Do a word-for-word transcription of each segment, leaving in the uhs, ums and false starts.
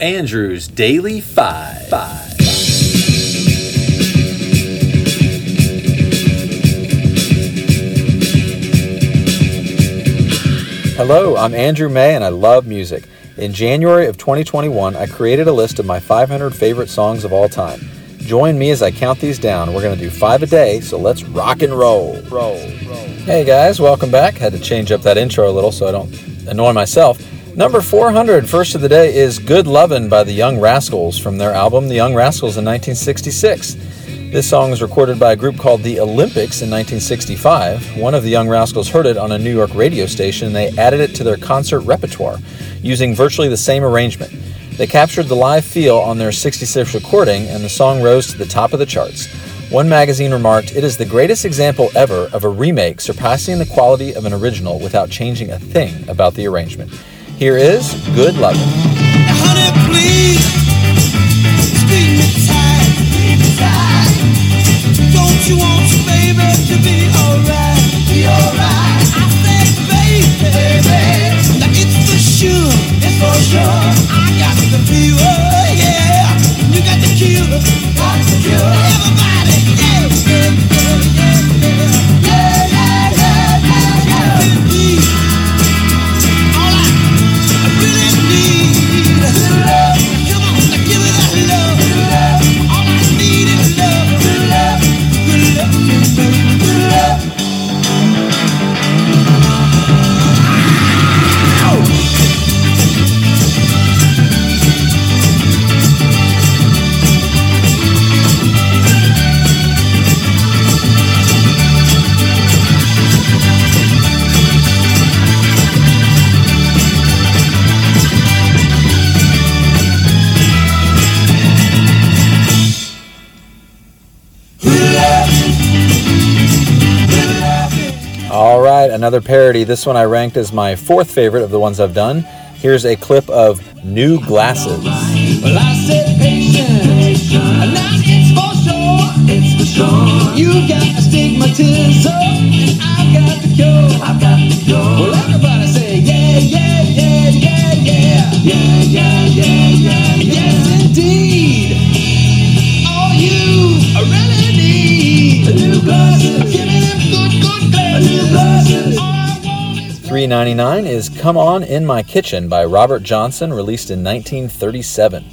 Andrew's Daily Five. Five. Hello, I'm Andrew May and I love music. In January of twenty twenty-one, I created a list of my five hundred favorite songs of all time. Join me as I count these down. We're going to do five a day, so let's rock and roll. Roll, roll. Hey guys, welcome back. Had to change up that intro a little so I don't annoy myself. Number four hundred, first of the day, is Good Lovin' by The Young Rascals from their album The Young Rascals in nineteen sixty-six. This song was recorded by a group called The Olympics in nineteen sixty-five. One of the Young Rascals heard it on a New York radio station and they added it to their concert repertoire using virtually the same arrangement. They captured the live feel on their sixty-six recording, and the song rose to the top of the charts. One magazine remarked, "It is the greatest example ever of a remake surpassing the quality of an original without changing a thing about the arrangement." Here is Good Lovin'. Honey, please, speak me tight, speak me tight. Don't you want your baby to be alright, be alright? I said, baby, baby, like it's for sure, it's for sure. I the fever, yeah, you got the cure, got the cure, everybody, yeah, yeah, yeah, yeah, yeah, yeah. All I, I really need is love, come on, now give me that love, love, all I need is love, love, good love, good love, good love. All right, another parody. This one I ranked as my fourth favorite of the ones I've done. Here's a clip of New Glasses. Well, I said patient, and now it's for sure, it's for sure. You got astigmatism, and I've got the cure, I've got the cure. Well, everybody say yeah, yeah, yeah, yeah, yeah, yeah, yeah, yeah, yeah, yeah. Yes, indeed. All you really need, new glasses. Give me them good, good glasses. three ninety-nine is Come On In My Kitchen by Robert Johnson, released in nineteen thirty-seven.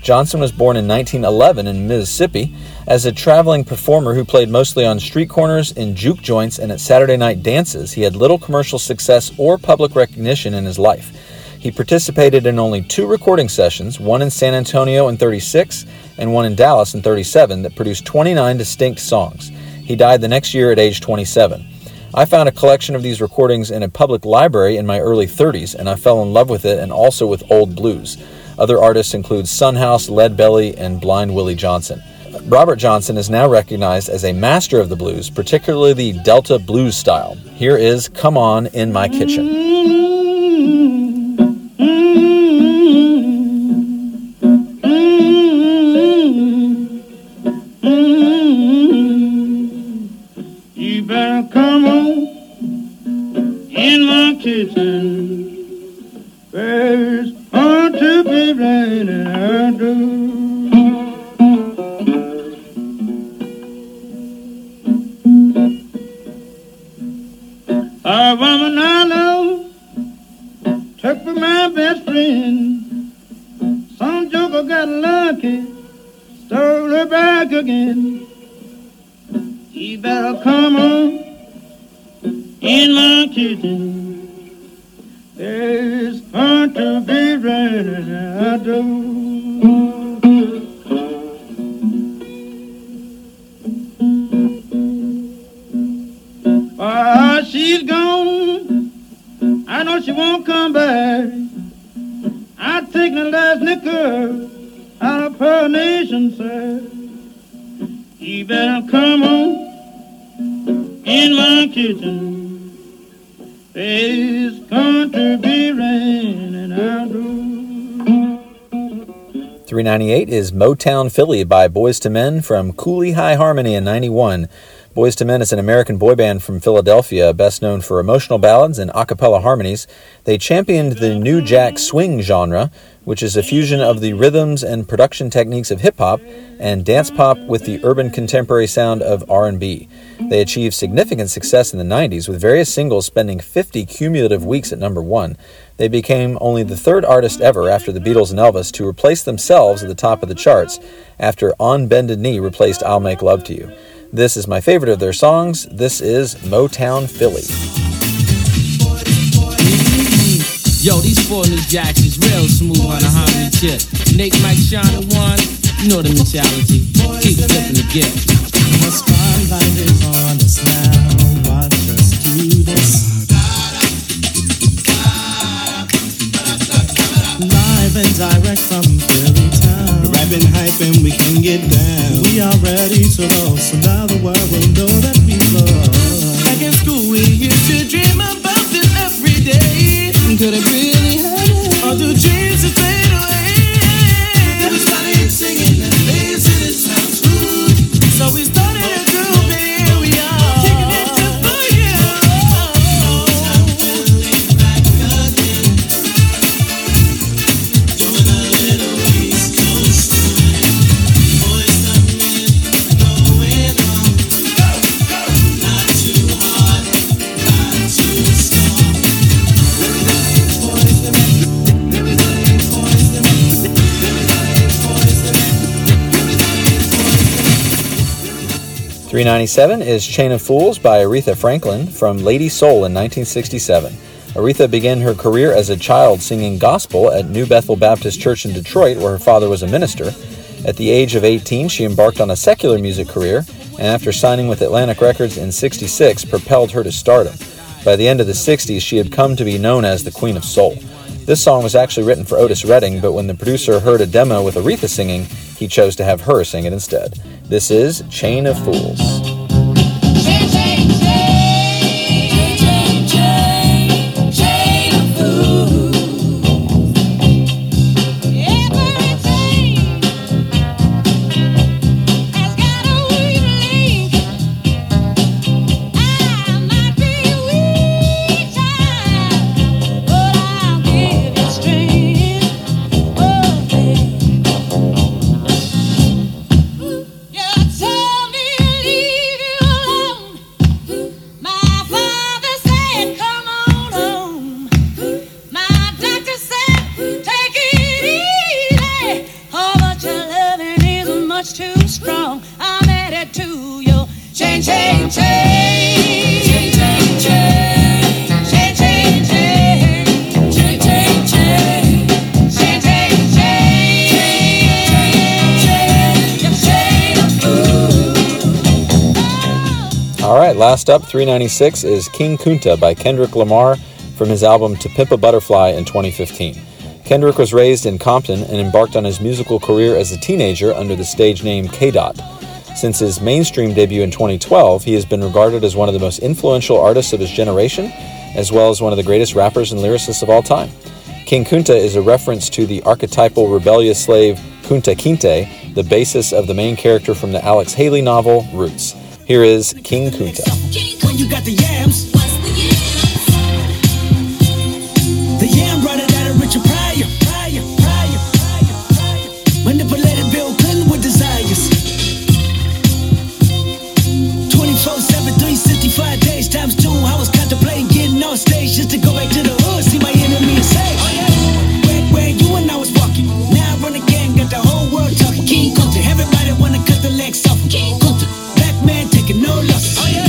Johnson was born in nineteen eleven in Mississippi as a traveling performer who played mostly on street corners, in juke joints, and at Saturday night dances. He had little commercial success or public recognition in his life. He participated in only two recording sessions, one in San Antonio in thirty-six and one in Dallas in thirty-seven, that produced twenty-nine distinct songs. He died the next year at age twenty-seven. I found a collection of these recordings in a public library in my early thirties, and I fell in love with it and also with old blues. Other artists include Son House, Lead Belly, and Blind Willie Johnson. Robert Johnson is now recognized as a master of the blues, particularly the Delta blues style. Here is Come On In My Kitchen. Kitchen, there's ought to be rain and I do. A woman I know took for my best friend. Some joker got lucky, stole her back again. You better come on in my kitchen. There's fun to be raining, I do. Ah, oh, she's gone, I know she won't come back. I take the last nickel out of her nation, sir. You better come on in my kitchen. There's going to be rain and I'll do. three ninety-eight is Motown Philly by Boyz Two Men from Cooley High Harmony in ninety-one. Boyz Two Men is an American boy band from Philadelphia, best known for emotional ballads and a cappella harmonies. They championed the New Jack Swing genre, which is a fusion of the rhythms and production techniques of hip-hop and dance pop with the urban contemporary sound of R and B. They achieved significant success in the nineties, with various singles spending fifty cumulative weeks at number one. They became only the third artist ever after the Beatles and Elvis to replace themselves at the top of the charts, after On Bended Knee replaced I'll Make Love to You. This is my favorite of their songs. This is Motown Philly. Yo, these four New Jacks is real smooth on a harmony tip. Nick, Mike, Sean, and Juan, you know the mentality. Keep flipping the gift. The spotlight is on us now. Watch us do this. Live and direct from Philly town. Rapping, hyping, we can get down. We are ready to roll, so now the world will know that we love. Back in school, we used to dream about this every day. Could it really happen? All the dreams have faded away. Everybody singing and dancing, it sounds good. So we started a group and here we are, kicking it just for you. Motown Philly back again, doing a little East Coast swing. Boyz two Men, going on. Go, go. Not too hard, not too slow. three ninety-seven is Chain of Fools by Aretha Franklin from Lady Soul in nineteen sixty-seven. Aretha began her career as a child singing gospel at New Bethel Baptist Church in Detroit, where her father was a minister. At the age of eighteen, she embarked on a secular music career, and after signing with Atlantic Records in sixty-six, propelled her to stardom. By the end of the sixties, she had come to be known as the Queen of Soul. This song was actually written for Otis Redding, but when the producer heard a demo with Aretha singing, he chose to have her sing it instead. This is Chain of Fools. Last up, three ninety-six is King Kunta by Kendrick Lamar from his album To Pimp a Butterfly in twenty fifteen. Kendrick was raised in Compton and embarked on his musical career as a teenager under the stage name K-Dot. Since his mainstream debut in twenty twelve, he has been regarded as one of the most influential artists of his generation, as well as one of the greatest rappers and lyricists of all time. King Kunta is a reference to the archetypal rebellious slave Kunta Kinte, the basis of the main character from the Alex Haley novel, Roots. Here is King Kunta. When you got the yams, what's the yams? The yam brother that a Richard Pryor, Pryor, Pryor, Pryor, Pryor. Manipulated Bill Clinton with desires. twenty-four seven, three sixty-five days times two. I was contemplating getting on stage just to go back to the hood, see my enemy and say, oh yeah. Where, where you and I was walking. Now I run again, got the whole world talking. King Kunta, everybody wanna cut the legs off. King Kunta, black man taking no losses. Oh yeah.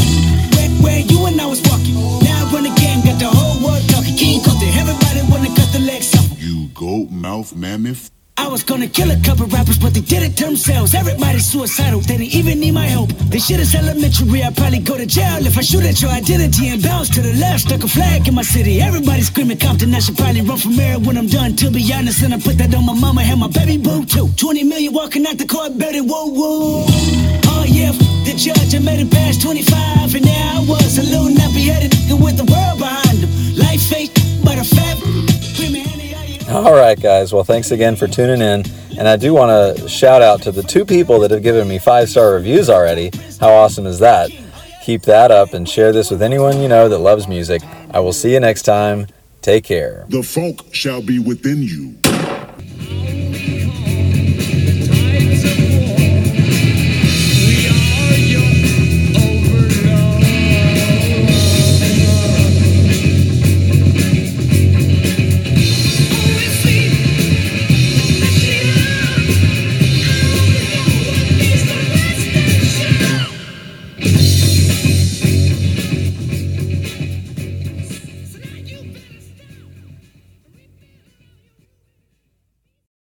Where, where you and I was walking. Now I run the game, got the whole world talking. King Kunta, everybody wanna cut the legs off. You goat mouth mammoth. I was gonna kill a couple rappers, but they did it themselves. Everybody's suicidal, they didn't even need my help. This shit is elementary, I'd probably go to jail if I shoot at your identity and bounce to the left. Stuck a flag in my city, everybody's screaming Compton. I should probably run for mayor when I'm done, to be honest. And I put that on my mama and my baby boo too. twenty million walking out the court, baby, woo woo. Oh yeah, the judge, I made it past twenty-five. And now I was a little nappy-headed nigga with the world behind him. Life ain't but a fab. All right, guys. Well, thanks again for tuning in. And I do want to shout out to the two people that have given me five-star reviews already. How awesome is that? Keep that up and share this with anyone you know that loves music. I will see you next time. Take care. The folk shall be within you.